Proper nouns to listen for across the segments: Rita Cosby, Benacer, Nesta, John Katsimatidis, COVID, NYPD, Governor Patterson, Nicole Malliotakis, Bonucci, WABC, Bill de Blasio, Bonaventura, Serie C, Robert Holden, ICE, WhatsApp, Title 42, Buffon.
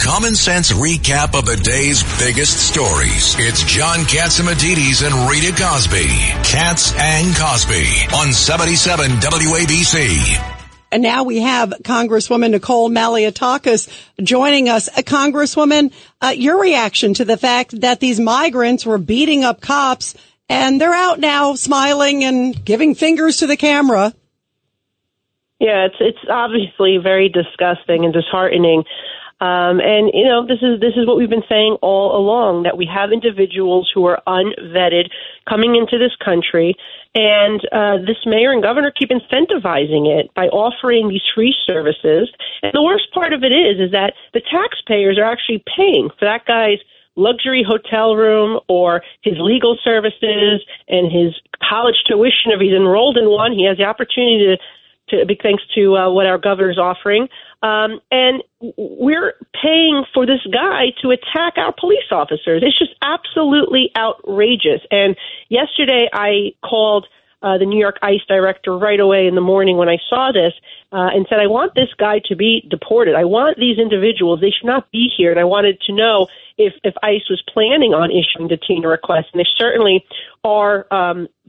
common sense recap of the day's biggest stories. It's John Katsimatidis and Rita Cosby. Katz and Cosby on 77 WABC. And now we have Congresswoman Nicole Malliotakis joining us. Congresswoman, your reaction to the fact that these migrants were beating up cops and they're out now smiling and giving fingers to the camera. Yeah, it's obviously very disgusting and disheartening. And, you know, this is what we've been saying all along, that we have individuals who are unvetted coming into this country. And this mayor and governor keep incentivizing it by offering these free services. And the worst part of it is that the taxpayers are actually paying for that guy's luxury hotel room or his legal services and his college tuition. If he's enrolled in one, he has the opportunity to big thanks to what our governor's offering. And we're paying for this guy to attack our police officers. It's just absolutely outrageous. And yesterday I called the New York ICE director right away in the morning when I saw this and said, I want this guy to be deported. I want these individuals. They should not be here. And I wanted to know if ICE was planning on issuing detainer requests. And they certainly are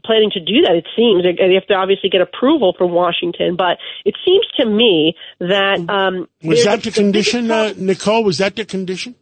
planning to do that, it seems. They have to obviously get approval from Washington. But it seems to me that... was that the condition, Nicole? Was that the condition?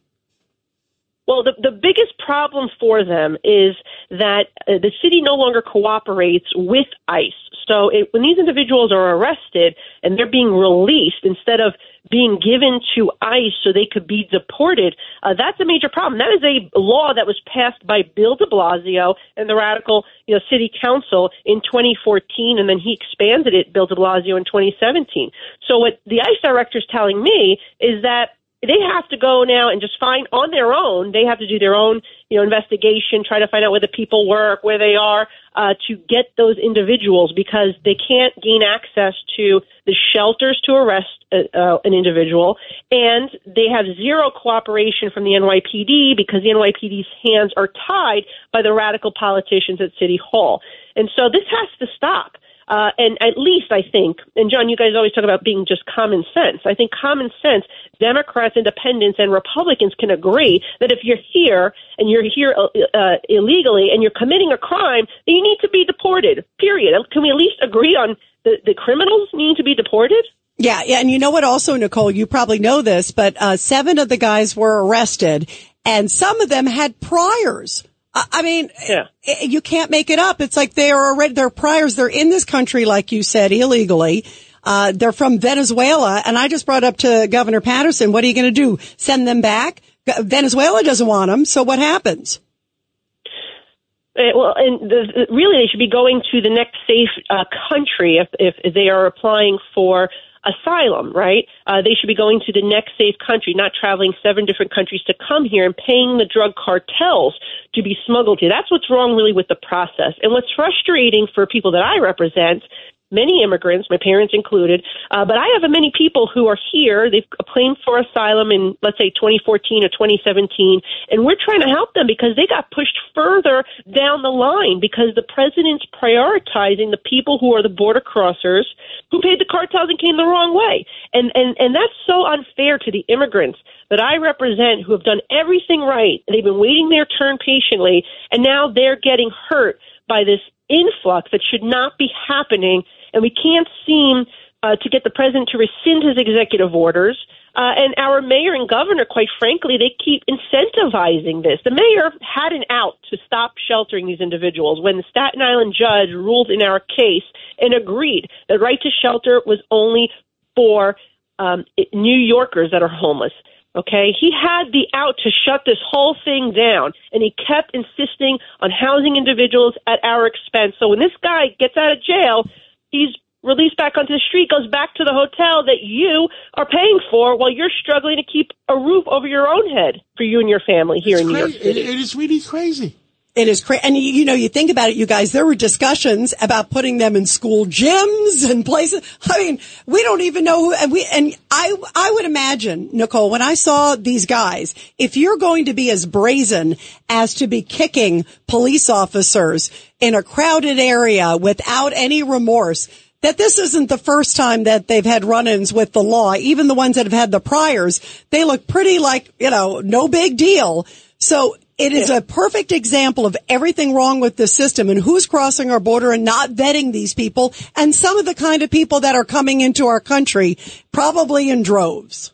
Well, the biggest problem for them is that the city no longer cooperates with ICE. So when these individuals are arrested and they're being released instead of being given to ICE so they could be deported, that's a major problem. That is a law that was passed by Bill de Blasio and the radical, city council in 2014, and then he expanded it, Bill de Blasio, in 2017. So what the ICE director is telling me is that they have to go now and just find on their own. They have to do their own, investigation, try to find out where the people work, where they are, to get those individuals because they can't gain access to the shelters to arrest an individual. And they have zero cooperation from the NYPD because the NYPD's hands are tied by the radical politicians at City Hall. And so this has to stop. And at least I think, and John, you guys always talk about being just common sense. I think common sense, Democrats, independents, and Republicans can agree that if you're here and you're here illegally and you're committing a crime, then you need to be deported, period. Can we at least agree on the criminals need to be deported? Yeah. And you know what also, Nicole, you probably know this, but 7 of the guys were arrested and some of them had priors. I mean, yeah. You can't make it up. It's like they're priors. They're in this country, like you said, illegally. They're from Venezuela. And I just brought up to Governor Patterson, what are you going to do? Send them back? Venezuela doesn't want them. So what happens? Well, and really, they should be going to the next safe country if they are applying for asylum, right? They should be going to the next safe country, not traveling 7 different countries to come here and paying the drug cartels to be smuggled here. That's what's wrong really with the process. And what's frustrating for people that I represent, many immigrants, my parents included, but I have many people who are here, they've claimed for asylum in, let's say, 2014 or 2017, and we're trying to help them because they got pushed further down the line because the president's prioritizing the people who are the border crossers who paid the cartels and came the wrong way. And that's so unfair to the immigrants that I represent who have done everything right. They've been waiting their turn patiently, and now they're getting hurt by this influx that should not be happening. And we can't seem to get the president to rescind his executive orders. And our mayor and governor, quite frankly, they keep incentivizing this. The mayor had an out to stop sheltering these individuals when the Staten Island judge ruled in our case and agreed that right to shelter was only for New Yorkers that are homeless. Okay, he had the out to shut this whole thing down, and he kept insisting on housing individuals at our expense. So when this guy gets out of jail, he's released back onto the street, goes back to the hotel that you are paying for while you're struggling to keep a roof over your own head for you and your family here in New York City. It is really crazy. It is crazy. And, you think about it, you guys, there were discussions about putting them in school gyms and places. I mean, we don't even know who, and I would imagine, Nicole, when I saw these guys, if you're going to be as brazen as to be kicking police officers in a crowded area without any remorse, that this isn't the first time that they've had run-ins with the law. Even the ones that have had the priors, they look pretty like, you know, no big deal. So it is a perfect example of everything wrong with the system and who's crossing our border and not vetting these people and some of the kind of people that are coming into our country, probably in droves.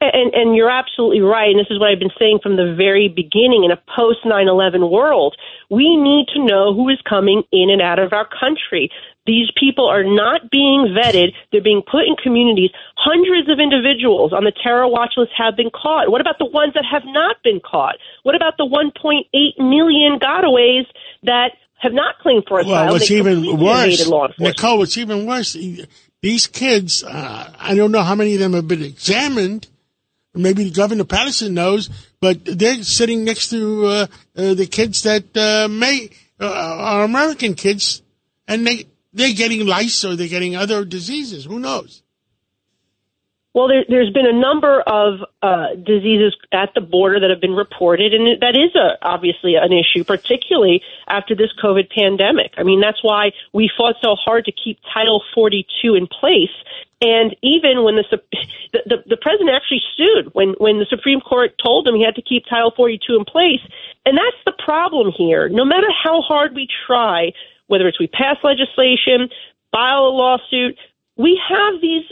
And you're absolutely right. And this is what I've been saying from the very beginning. In a post-9/11 world, we need to know who is coming in and out of our country. These people are not being vetted. They're being put in communities. Hundreds of individuals on the terror watch list have been caught. What about the ones that have not been caught? What about the 1.8 million gotaways that have not claimed for asylum? Well, what's even worse, Nicole, what's even worse, these kids, I don't know how many of them have been examined. Maybe Governor Patterson knows, but they're sitting next to the kids that are American kids, and they're getting lice or they're getting other diseases. Who knows? Well, there's been a number of diseases at the border that have been reported, and that is obviously an issue, particularly after this COVID pandemic. I mean, that's why we fought so hard to keep Title 42 in place. And even when the president actually sued when the Supreme Court told him he had to keep Title 42 in place. And that's the problem here. No matter how hard we try, whether it's we pass legislation, file a lawsuit, we have these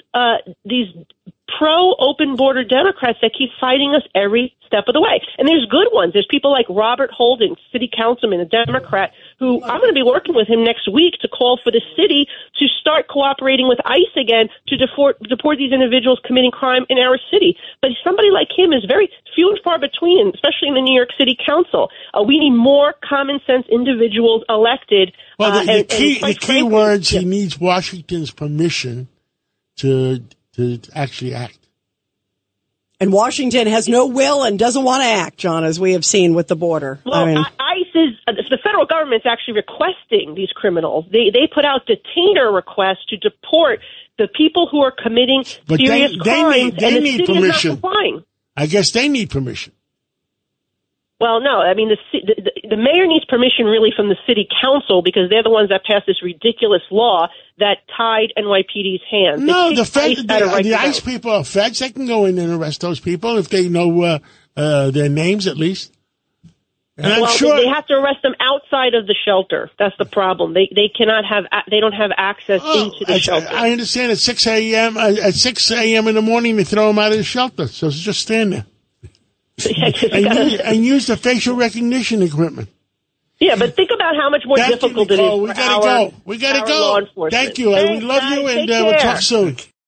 pro-open border Democrats that keep fighting us every step of the way. And there's good ones. There's people like Robert Holden, city councilman, a Democrat, who I'm going to be working with him next week to call for the city to start cooperating with ICE again to deport these individuals committing crime in our city. But somebody like him is very few and far between, especially in the New York City Council. We need more common-sense individuals elected. Well, the key words, he needs Washington's permission to actually act. And Washington has no will and doesn't want to act, John, as we have seen with the border. Well, ICE is, the federal government's actually requesting these criminals. They put out detainer requests to deport the people who are committing serious crimes. They need permission. I guess they need permission. Well, no, I mean, the mayor needs permission really from the city council because they're the ones that passed this ridiculous law that tied NYPD's hands. No, the ICE people are feds. They can go in and arrest those people if they know their names at least. And I'm sure they have to arrest them outside of the shelter. That's the problem. They don't have access into the shelter. I understand at 6 a.m. in the morning they throw them out of the shelter. So just stand there. And use the facial recognition equipment. Yeah, but think about how much more difficult it is. We gotta go. Thank you. We love you, and we'll talk soon.